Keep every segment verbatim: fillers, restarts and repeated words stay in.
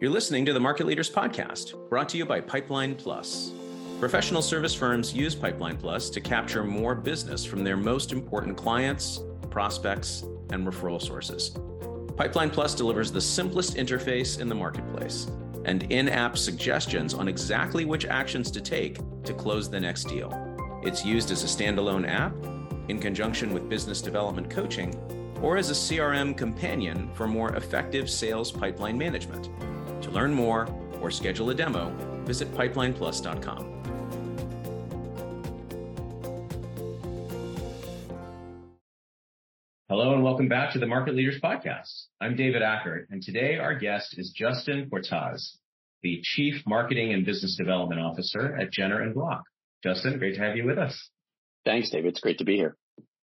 You're listening to the Market Leaders Podcast, brought to you by Pipeline Plus. Professional service firms use Pipeline Plus to capture more business from their most important clients, prospects, and referral sources. Pipeline Plus delivers the simplest interface in the marketplace and in-app suggestions on exactly which actions to take to close the next deal. It's used as a standalone app, in conjunction with business development coaching, or as a C R M companion for more effective sales pipeline management. To learn more or schedule a demo, visit pipeline plus dot com. Hello and welcome back to the Market Leaders Podcast. I'm David Ackert, and today our guest is Justin Portaz, the Chief Marketing and Business Development Officer at Jenner and Block. Justin, great to have you with us. Thanks, David. It's great to be here.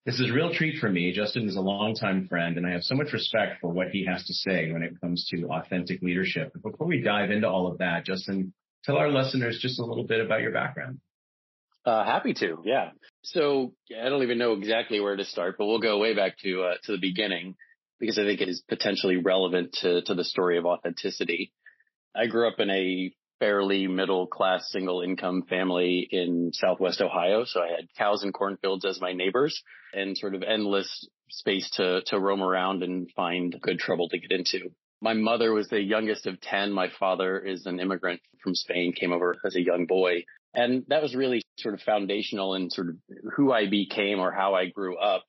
This is a real treat for me. Justin is a longtime friend, and I have so much respect for what he has to say when it comes to authentic leadership. But before we dive into all of that, Justin, tell our listeners just a little bit about your background. Uh, happy to, yeah. So I don't even know exactly where to start, but we'll go way back to uh, to the beginning because I think it is potentially relevant to to the story of authenticity. I grew up in a fairly middle-class single-income family in Southwest Ohio. So I had cows and cornfields as my neighbors and sort of endless space to to roam around and find good trouble to get into. My mother was the youngest of ten. My father is an immigrant from Spain, came over as a young boy. And that was really sort of foundational in sort of who I became or how I grew up.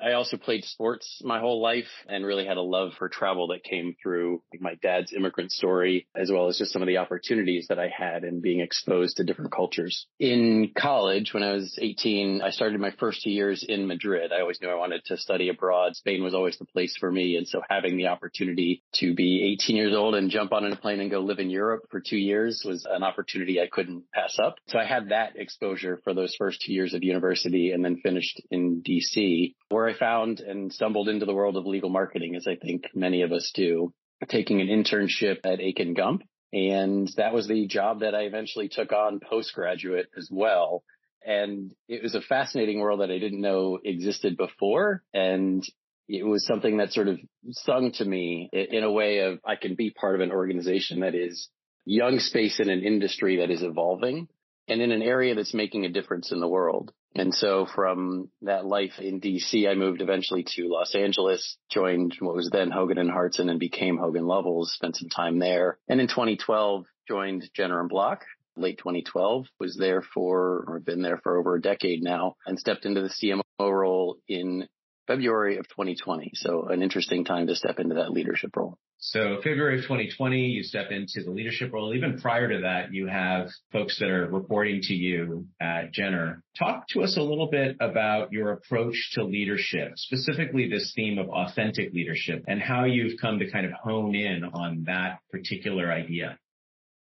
I also played sports my whole life and really had a love for travel that came through my dad's immigrant story, as well as just some of the opportunities that I had in being exposed to different cultures. In college, when I was eighteen, I started my first two years in Madrid. I always knew I wanted to study abroad. Spain was always the place for me. And so having the opportunity to be eighteen years old and jump on a plane and go live in Europe for two years was an opportunity I couldn't pass up. So I had that exposure for those first two years of university and then finished in D C, where I found and stumbled into the world of legal marketing, as I think many of us do, taking an internship at Akin Gump. And that was the job that I eventually took on postgraduate as well. And it was a fascinating world that I didn't know existed before. And it was something that sort of sung to me in a way of I can be part of an organization that is young space in an industry that is evolving and in an area that's making a difference in the world. And so from that life in D C, I moved eventually to Los Angeles, joined what was then Hogan and Hartson and became Hogan Lovells, spent some time there. And in twenty twelve, joined Jenner and Block, late twenty twelve, was there for or been there for over a decade now and stepped into the C M O role in February of twenty twenty. So an interesting time to step into that leadership role. So February of twenty twenty, you step into the leadership role. Even prior to that, you have folks that are reporting to you at Jenner. Talk to us a little bit about your approach to leadership, specifically this theme of authentic leadership and how you've come to kind of hone in on that particular idea.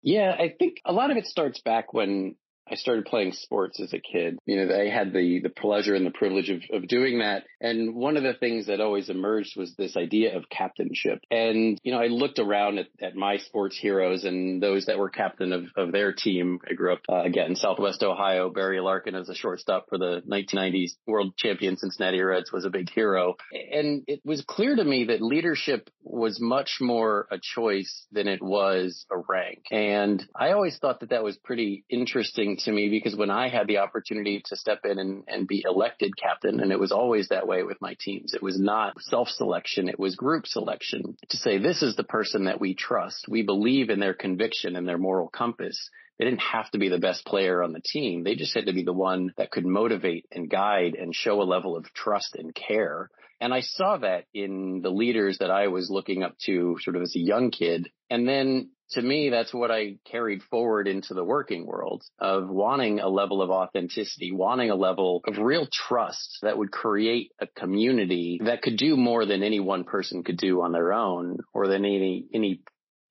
Yeah, I think a lot of it starts back when I started playing sports as a kid. You know, I had the the pleasure and the privilege of, of doing that. And one of the things that always emerged was this idea of captainship. And, you know, I looked around at, at my sports heroes and those that were captain of, of their team. I grew up, uh, again, in Southwest Ohio. Barry Larkin as a shortstop for the nineteen nineties world champion Cincinnati Reds was a big hero. And it was clear to me that leadership was much more a choice than it was a rank. And I always thought that that was pretty interesting to me, because when I had the opportunity to step in and, and be elected captain, and it was always that way with my teams, it was not self-selection, it was group selection to say, this is the person that we trust. We believe in their conviction and their moral compass. They didn't have to be the best player on the team. They just had to be the one that could motivate and guide and show a level of trust and care. And I saw that in the leaders that I was looking up to sort of as a young kid. And then to me, that's what I carried forward into the working world of wanting a level of authenticity, wanting a level of real trust that would create a community that could do more than any one person could do on their own or than any any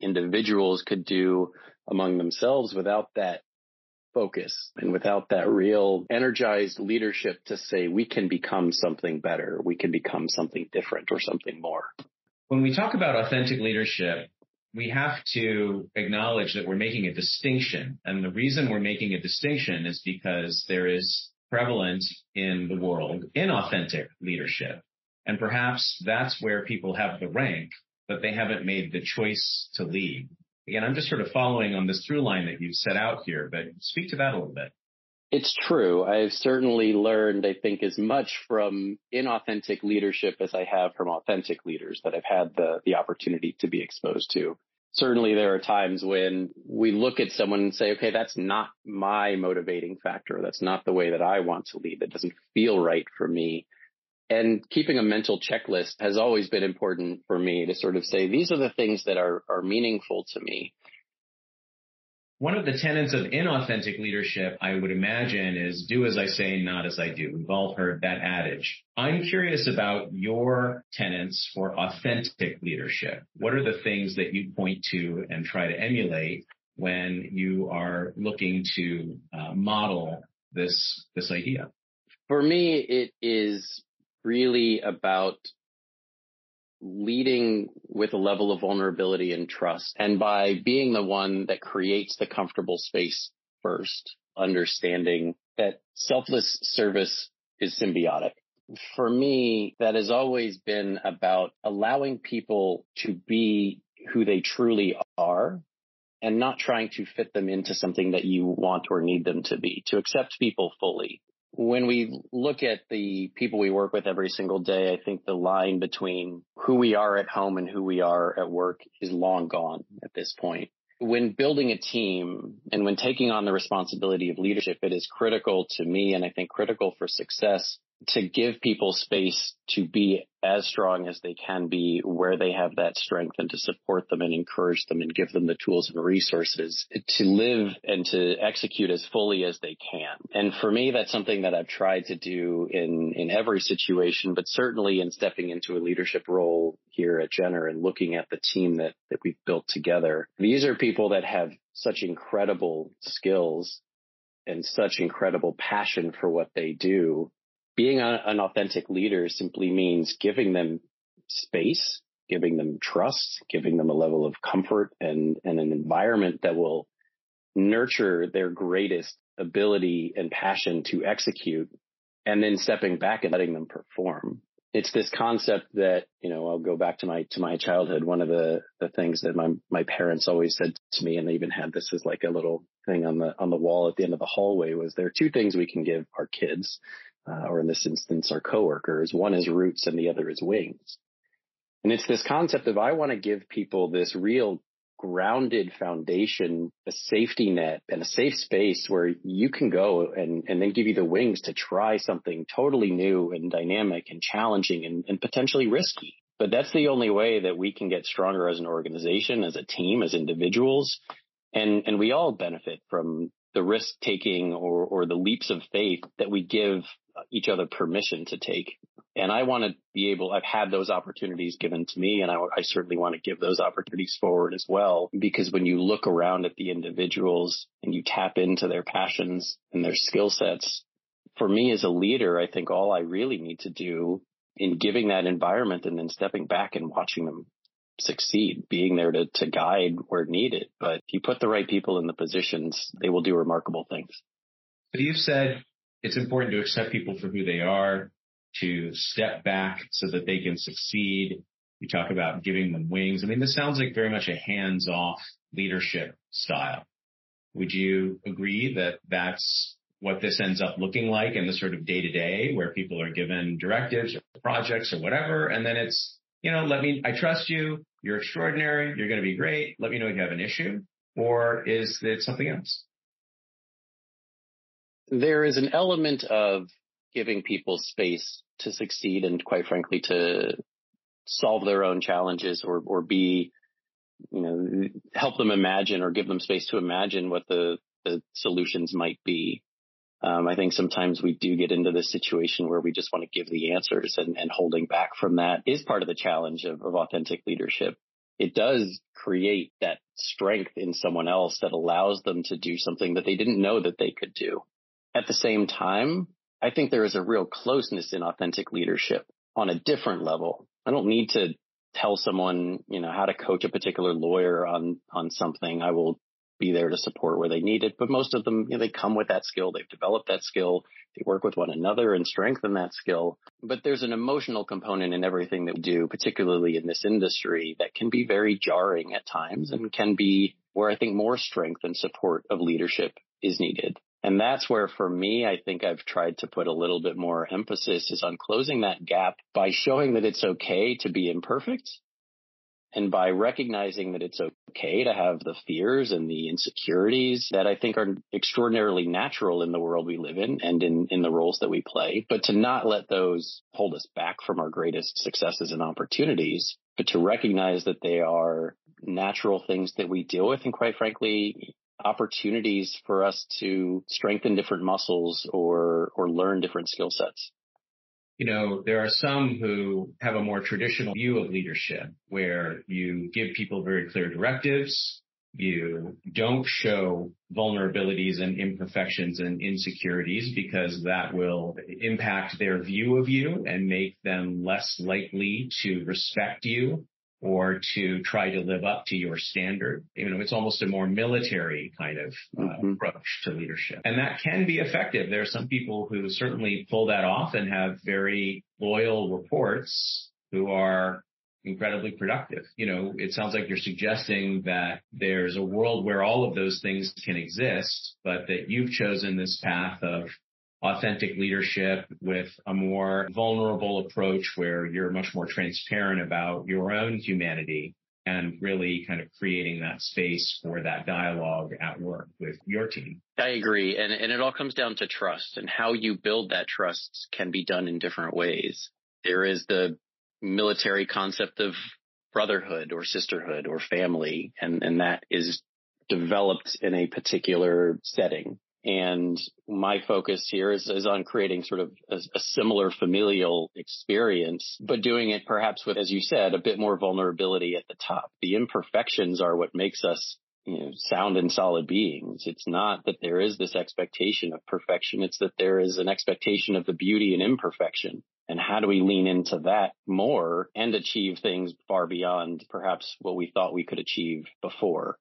individuals could do among themselves without that focus and without that real energized leadership to say we can become something better, we can become something different or something more. When we talk about authentic leadership, we have to acknowledge that we're making a distinction. And the reason we're making a distinction is because there is prevalent in the world inauthentic leadership. And perhaps that's where people have the rank but they haven't made the choice to leave. Again, I'm just sort of following on this through line that you've set out here, but speak to that a little bit. It's true. I've certainly learned, I think, as much from inauthentic leadership as I have from authentic leaders that I've had the, the opportunity to be exposed to. Certainly, there are times when we look at someone and say, okay, that's not my motivating factor. That's not the way that I want to lead. That doesn't feel right for me. And keeping a mental checklist has always been important for me to sort of say, these are the things that are, are meaningful to me. One of the tenets of inauthentic leadership, I would imagine, is do as I say, not as I do. We've all heard that adage. I'm curious about your tenets for authentic leadership. What are the things that you point to and try to emulate when you are looking to uh, model this, this idea? For me, it is really about leading with a level of vulnerability and trust, and by being the one that creates the comfortable space first, understanding that selfless service is symbiotic. For me, that has always been about allowing people to be who they truly are and not trying to fit them into something that you want or need them to be, to accept people fully. When we look at the people we work with every single day, I think the line between who we are at home and who we are at work is long gone at this point. When building a team and when taking on the responsibility of leadership, it is critical to me, and I think critical for success, to give people space to be as strong as they can be where they have that strength, and to support them and encourage them and give them the tools and resources to live and to execute as fully as they can. And for me, that's something that I've tried to do in, in every situation, but certainly in stepping into a leadership role here at Jenner and looking at the team that, that we've built together. These are people that have such incredible skills and such incredible passion for what they do. Being an authentic leader simply means giving them space, giving them trust, giving them a level of comfort and, and an environment that will nurture their greatest ability and passion to execute, and then stepping back and letting them perform. It's this concept that, you know, I'll go back to my to my childhood. One of the, the things that my, my parents always said to me, and they even had this as like a little thing on the on the wall at the end of the hallway, was there are two things we can give our kids. Uh, or in this instance, our coworkers. One is roots and the other is wings. And it's this concept of I want to give people this real grounded foundation, a safety net and a safe space where you can go and, and then give you the wings to try something totally new and dynamic and challenging and, and potentially risky. But that's the only way that we can get stronger as an organization, as a team, as individuals. And, and we all benefit from the risk taking or, or the leaps of faith that we give each other permission to take. And I want to be able, I've had those opportunities given to me, and I, I certainly want to give those opportunities forward as well, because when you look around at the individuals and you tap into their passions and their skill sets, for me as a leader, I think all I really need to do in giving that environment and then stepping back and watching them succeed, being there to, to guide where needed. But if you put the right people in the positions, they will do remarkable things. So you've said it's important to accept people for who they are, to step back so that they can succeed. You talk about giving them wings. I mean, this sounds like very much a hands-off leadership style. Would you agree that that's what this ends up looking like in the sort of day-to-day where people are given directives or projects or whatever, and then it's, you know, let me, I trust you, you're extraordinary, you're going to be great, let me know if you have an issue, or is it something else? There is an element of giving people space to succeed and, quite frankly, to solve their own challenges or, or be, you know, help them imagine or give them space to imagine what the, the solutions might be. Um, I think sometimes we do get into this situation where we just want to give the answers, and, and holding back from that is part of the challenge of, of authentic leadership. It does create that strength in someone else that allows them to do something that they didn't know that they could do. At the same time, I think there is a real closeness in authentic leadership on a different level. I don't need to tell someone, you know, how to coach a particular lawyer on, on something. I will be there to support where they need it. But most of them, you know, they come with that skill. They've developed that skill. They work with one another and strengthen that skill. But there's an emotional component in everything that we do, particularly in this industry, that can be very jarring at times and can be where I think more strength and support of leadership is needed. And that's where, for me, I think I've tried to put a little bit more emphasis is on closing that gap by showing that it's okay to be imperfect. And by recognizing that it's okay to have the fears and the insecurities that I think are extraordinarily natural in the world we live in and in, in the roles that we play, but to not let those hold us back from our greatest successes and opportunities, but to recognize that they are natural things that we deal with and, quite frankly, opportunities for us to strengthen different muscles or or learn different skill sets. You know, there are some who have a more traditional view of leadership where you give people very clear directives. You don't show vulnerabilities and imperfections and insecurities because that will impact their view of you and make them less likely to respect you or to try to live up to your standard. You know, it's almost a more military kind of uh, mm-hmm. approach to leadership. And that can be effective. There are some people who certainly pull that off and have very loyal reports who are incredibly productive. You know, it sounds like you're suggesting that there's a world where all of those things can exist, but that you've chosen this path of authentic leadership with a more vulnerable approach where you're much more transparent about your own humanity and really kind of creating that space for that dialogue at work with your team. I agree. And, and it all comes down to trust, and how you build that trust can be done in different ways. There is the military concept of brotherhood or sisterhood or family, and, and that is developed in a particular setting. And my focus here is, is on creating sort of a, a similar familial experience, but doing it perhaps with, as you said, a bit more vulnerability at the top. The imperfections are what makes us, you know, sound and solid beings. It's not that there is this expectation of perfection. It's that there is an expectation of the beauty in imperfection. And how do we lean into that more and achieve things far beyond perhaps what we thought we could achieve before?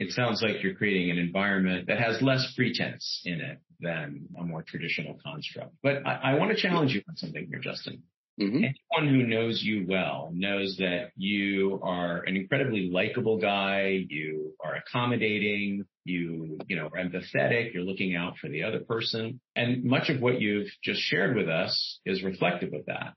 It sounds like you're creating an environment that has less pretense in it than a more traditional construct. But I, I want to challenge you on something here, Justin. Mm-hmm. Anyone who knows you well knows that you are an incredibly likable guy. You are accommodating. You, you know, are empathetic. You're looking out for the other person. And much of what you've just shared with us is reflective of that.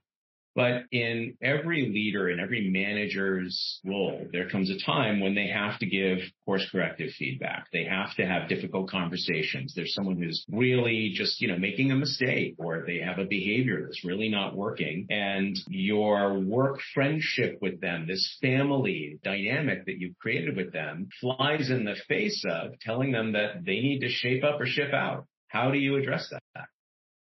But in every leader, in every manager's role, there comes a time when they have to give course corrective feedback. They have to have difficult conversations. There's someone who's really just, you know, making a mistake, or they have a behavior that's really not working. And your work friendship with them, this family dynamic that you've created with them, flies in the face of telling them that they need to shape up or ship out. How do you address that?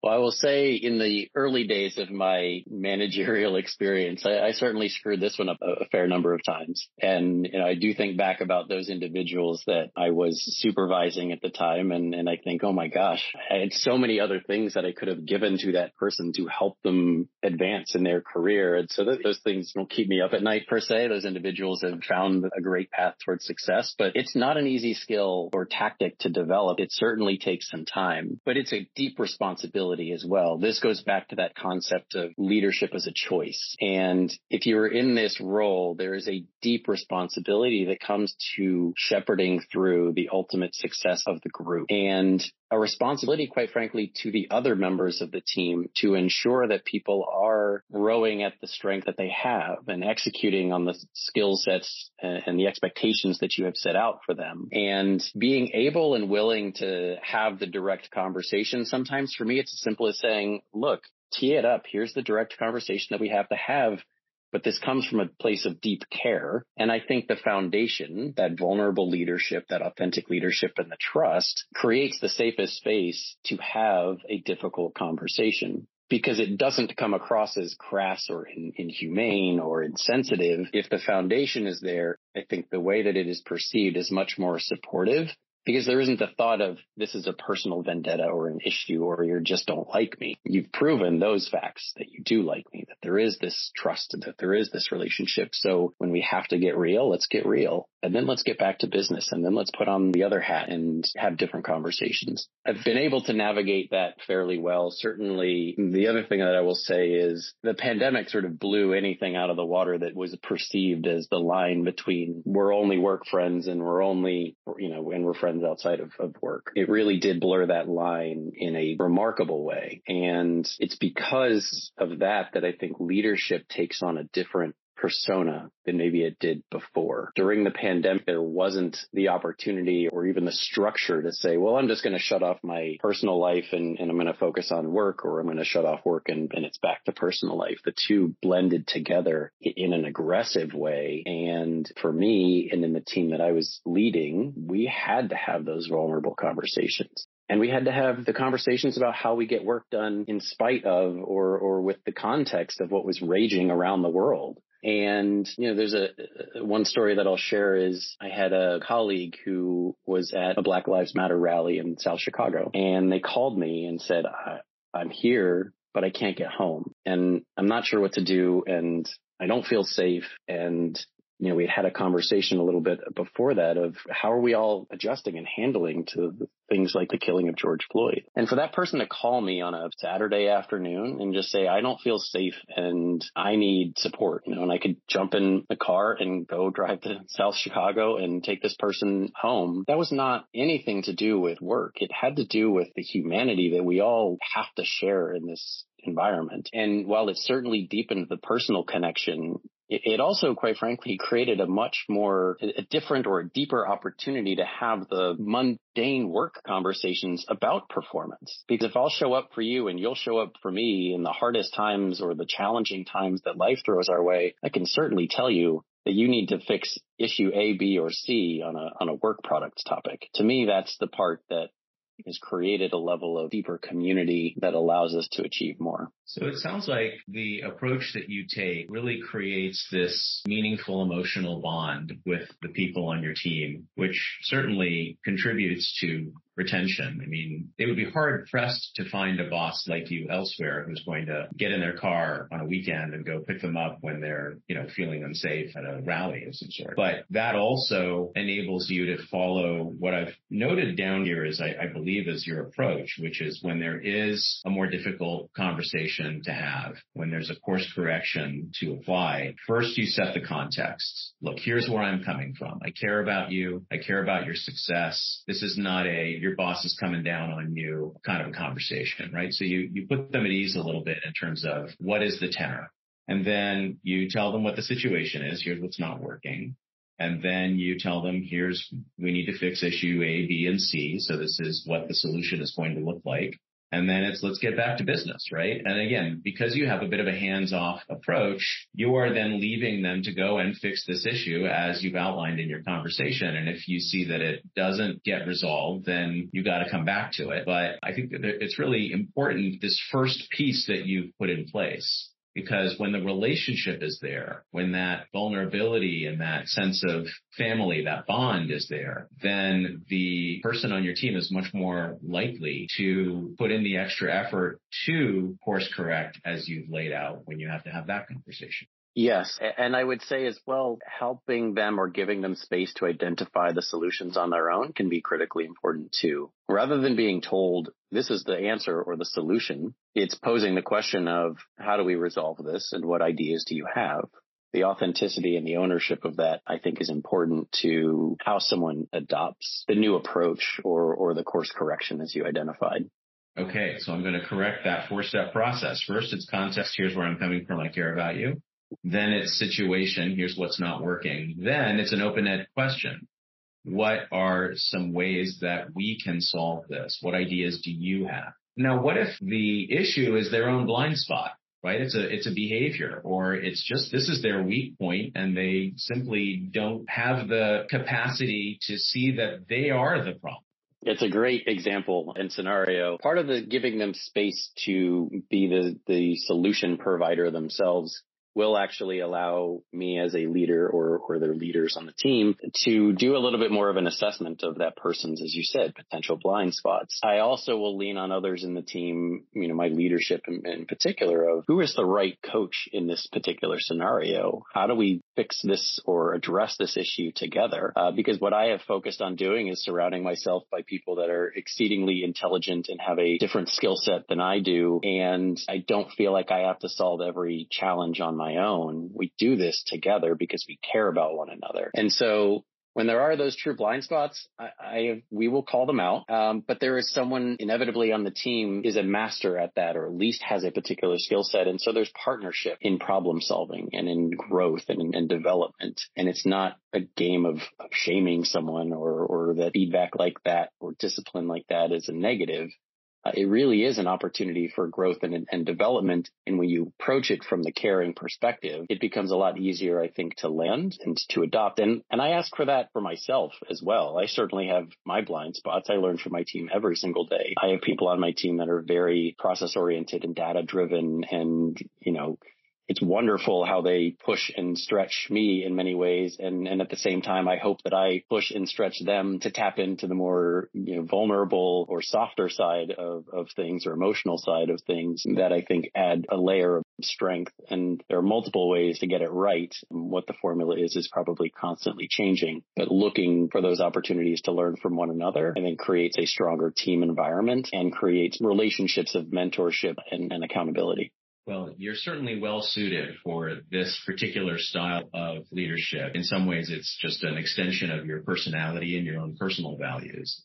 Well, I will say in the early days of my managerial experience, I, I certainly screwed this one up a, a fair number of times. And you know, I do think back about those individuals that I was supervising at the time. And, and I think, oh, my gosh, I had so many other things that I could have given to that person to help them advance in their career. And so that, those things don't keep me up at night, per se. Those individuals have found a great path towards success. But it's not an easy skill or tactic to develop. It certainly takes some time, but it's a deep responsibility as well. This goes back to that concept of leadership as a choice. And if you are in this role, there is a deep responsibility that comes to shepherding through the ultimate success of the group, and a responsibility, quite frankly, to the other members of the team to ensure that people are rowing at the strength that they have and executing on the skill sets and the expectations that you have set out for them. And being able and willing to have the direct conversation. Sometimes for me, it's as simple as saying, look, tee it up. Here's the direct conversation that we have to have. But this comes from a place of deep care. And I think the foundation, that vulnerable leadership, that authentic leadership, and the trust creates the safest space to have a difficult conversation, because it doesn't come across as crass or in, inhumane or insensitive. If the foundation is there, I think the way that it is perceived is much more supportive because there isn't the thought of this is a personal vendetta or an issue or you just don't like me. You've proven those facts that you do like me, that there is this trust, that there is this relationship. So when we have to get real, let's get real. And then let's get back to business. And then let's put on the other hat and have different conversations. I've been able to navigate that fairly well. Certainly, the other thing that I will say is the pandemic sort of blew anything out of the water that was perceived as the line between we're only work friends and we're only, you know, and we're friends outside of, of work. It really did blur that line in a remarkable way. And it's because of that that I think leadership takes on a different persona than maybe it did before. During the pandemic, there wasn't the opportunity or even the structure to say, well, I'm just going to shut off my personal life and, and I'm going to focus on work, or I'm going to shut off work and, and it's back to personal life. The two blended together in an aggressive way. And for me and in the team that I was leading, we had to have those vulnerable conversations. And we had to have the conversations about how we get work done in spite of or or with the context of what was raging around the world. And, you know, there's a one story that I'll share is I had a colleague who was at a Black Lives Matter rally in South Chicago, and they called me and said, I, I'm here, but I can't get home and I'm not sure what to do. And I don't feel safe. And, you know, we had a conversation a little bit before that of how are we all adjusting and handling to the things like the killing of George Floyd. And for that person to call me on a Saturday afternoon and just say, I don't feel safe and I need support, you know, and I could jump in the car and go drive to South Chicago and take this person home. That was not anything to do with work. It had to do with the humanity that we all have to share in this environment. And while it certainly deepened the personal connection, it also, quite frankly, created a much more a different or a deeper opportunity to have the mundane work conversations about performance. Because if I'll show up for you and you'll show up for me in the hardest times or the challenging times that life throws our way, I can certainly tell you that you need to fix issue A, B, or C on a on a work products topic. To me, that's the part that has created a level of deeper community that allows us to achieve more. So it sounds like the approach that you take really creates this meaningful emotional bond with the people on your team, which certainly contributes to retention. I mean, it would be hard pressed to find a boss like you elsewhere who's going to get in their car on a weekend and go pick them up when they're, you know, feeling unsafe at a rally of some sort. But that also enables you to follow what I've noted down here is, I, I believe, is your approach, which is when there is a more difficult conversation to have, when there's a course correction to apply, first you set the context. Look, here's where I'm coming from. I care about you. I care about your success. This is not a your boss is coming down on you kind of a conversation, right? So you, you put them at ease a little bit in terms of what is the tenor. And then you tell them what the situation is. Here's what's not working. And then you tell them, here's, we need to fix issue A, B, and C. So this is what the solution is going to look like. And then it's, let's get back to business, right? And again, because you have a bit of a hands-off approach, you are then leaving them to go and fix this issue as you've outlined in your conversation. And if you see that it doesn't get resolved, then you got to come back to it. But I think that it's really important, this first piece that you've put in place. Because when the relationship is there, when that vulnerability and that sense of family, that bond is there, then the person on your team is much more likely to put in the extra effort to course correct as you've laid out when you have to have that conversation. Yes. And I would say as well, helping them or giving them space to identify the solutions on their own can be critically important too. Rather than being told this is the answer or the solution, it's posing the question of how do we resolve this and what ideas do you have? The authenticity and the ownership of that, I think, is important to how someone adopts the new approach or, or the course correction as you identified. Okay. So I'm going to correct that four-step process. First, it's context. Here's where I'm coming from. I care about you. Then it's situation. Here's what's not working. Then it's an open-ended question. What are some ways that we can solve this? What ideas do you have? Now, what if the issue is their own blind spot, right? It's a, it's a behavior, or it's just, this is their weak point and they simply don't have the capacity to see that they are the problem. It's a great example and scenario. Part of the giving them space to be the, the solution provider themselves will actually allow me as a leader or, or their leaders on the team to do a little bit more of an assessment of that person's, as you said, potential blind spots. I also will lean on others in the team, you know, my leadership in, in particular, of who is the right coach in this particular scenario? How do we fix this or address this issue together? Uh, because what I have focused on doing is surrounding myself by people that are exceedingly intelligent and have a different skill set than I do. And I don't feel like I have to solve every challenge on my own. We do this together because we care about one another. And so when there are those true blind spots, I, I we will call them out. Um, but there is someone inevitably on the team is a master at that, or at least has a particular skill set. And so there's partnership in problem solving and in growth and in and development. And it's not a game of, of shaming someone or, or that feedback like that or discipline like that is a negative. Uh, it really is an opportunity for growth and, and development. And when you approach it from the caring perspective, it becomes a lot easier, I think, to land and to adopt. And, and I ask for that for myself as well. I certainly have my blind spots. I learn from my team every single day. I have people on my team that are very process oriented and data driven. And, you know, it's wonderful how they push and stretch me in many ways. And, and at the same time, I hope that I push and stretch them to tap into the more, you know, vulnerable or softer side of, of things, or emotional side of things, that I think add a layer of strength. And there are multiple ways to get it right. What the formula is, is probably constantly changing, but looking for those opportunities to learn from one another, and then creates a stronger team environment and creates relationships of mentorship and, and accountability. Well, you're certainly well suited for this particular style of leadership. In some ways, it's just an extension of your personality and your own personal values.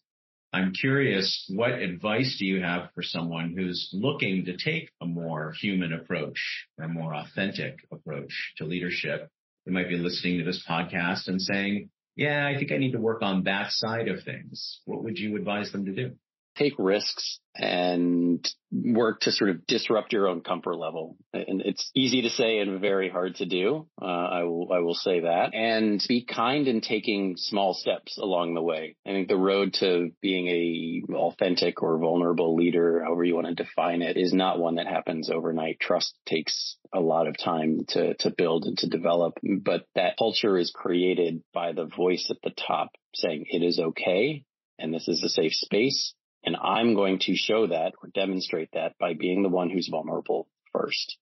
I'm curious, what advice do you have for someone who's looking to take a more human approach, a more authentic approach to leadership? They might be listening to this podcast and saying, yeah, I think I need to work on that side of things. What would you advise them to do? Take risks and work to sort of disrupt your own comfort level. And it's easy to say and very hard to do. Uh, I will, I will say that. And be kind in taking small steps along the way. I think the road to being a authentic or vulnerable leader, however you want to define it, is not one that happens overnight. Trust takes a lot of time to, to build and to develop. But that culture is created by the voice at the top saying it is okay, and this is a safe space. And I'm going to show that or demonstrate that by being the one who's vulnerable first.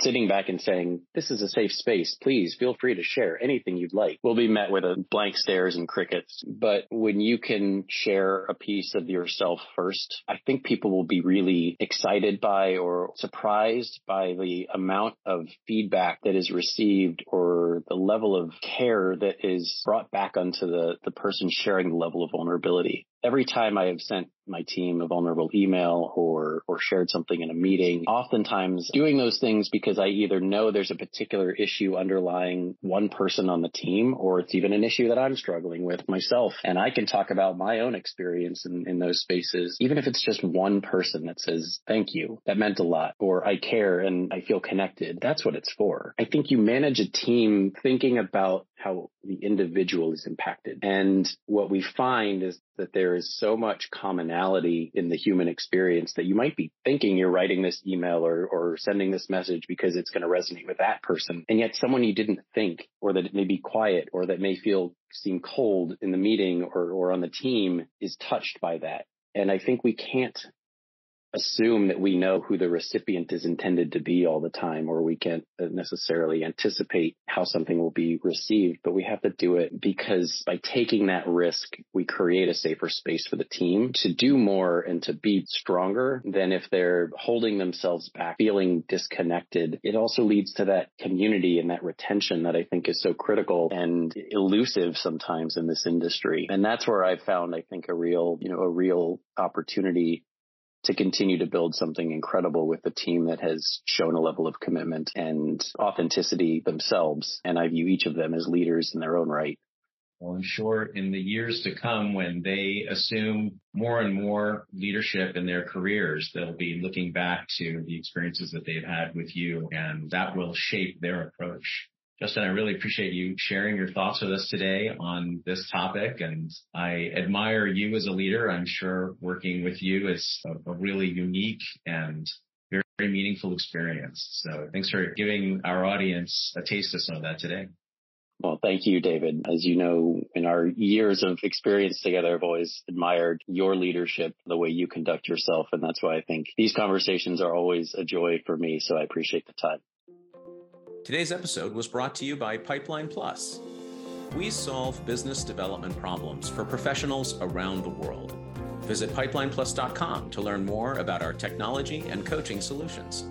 Sitting back and saying, this is a safe space, please feel free to share anything you'd like, will be met with a blank stares and crickets. But when you can share a piece of yourself first, I think people will be really excited by or surprised by the amount of feedback that is received, or the level of care that is brought back onto the, the person sharing the level of vulnerability. Every time I have sent my team a vulnerable email or or shared something in a meeting, oftentimes doing those things because I either know there's a particular issue underlying one person on the team, or it's even an issue that I'm struggling with myself. And I can talk about my own experience in, in those spaces, even if it's just one person that says, thank you, that meant a lot, or I care and I feel connected. That's what it's for. I think you manage a team thinking about how the individual is impacted. And what we find is that there is so much commonality in the human experience that you might be thinking you're writing this email or, or sending this message because it's going to resonate with that person. And yet someone you didn't think, or that it may be quiet, or that may feel seem cold in the meeting or, or on the team, is touched by that. And I think we can't assume that we know who the recipient is intended to be all the time, or we can't necessarily anticipate how something will be received, but we have to do it because by taking that risk, we create a safer space for the team to do more and to be stronger than if they're holding themselves back, feeling disconnected. It also leads to that community and that retention that I think is so critical and elusive sometimes in this industry. And that's where I found, I think, a real, you know, a real opportunity to continue to build something incredible with a team that has shown a level of commitment and authenticity themselves. And I view each of them as leaders in their own right. Well, I'm sure in the years to come, when they assume more and more leadership in their careers, they'll be looking back to the experiences that they've had with you, and that will shape their approach. Justin, I really appreciate you sharing your thoughts with us today on this topic, and I admire you as a leader. I'm sure working with you is a really unique and very very meaningful experience. So thanks for giving our audience a taste of some of that today. Well, thank you, David. As you know, in our years of experience together, I've always admired your leadership, the way you conduct yourself. And that's why I think these conversations are always a joy for me. So I appreciate the time. Today's episode was brought to you by Pipeline Plus. We solve business development problems for professionals around the world. Visit pipeline plus dot com to learn more about our technology and coaching solutions.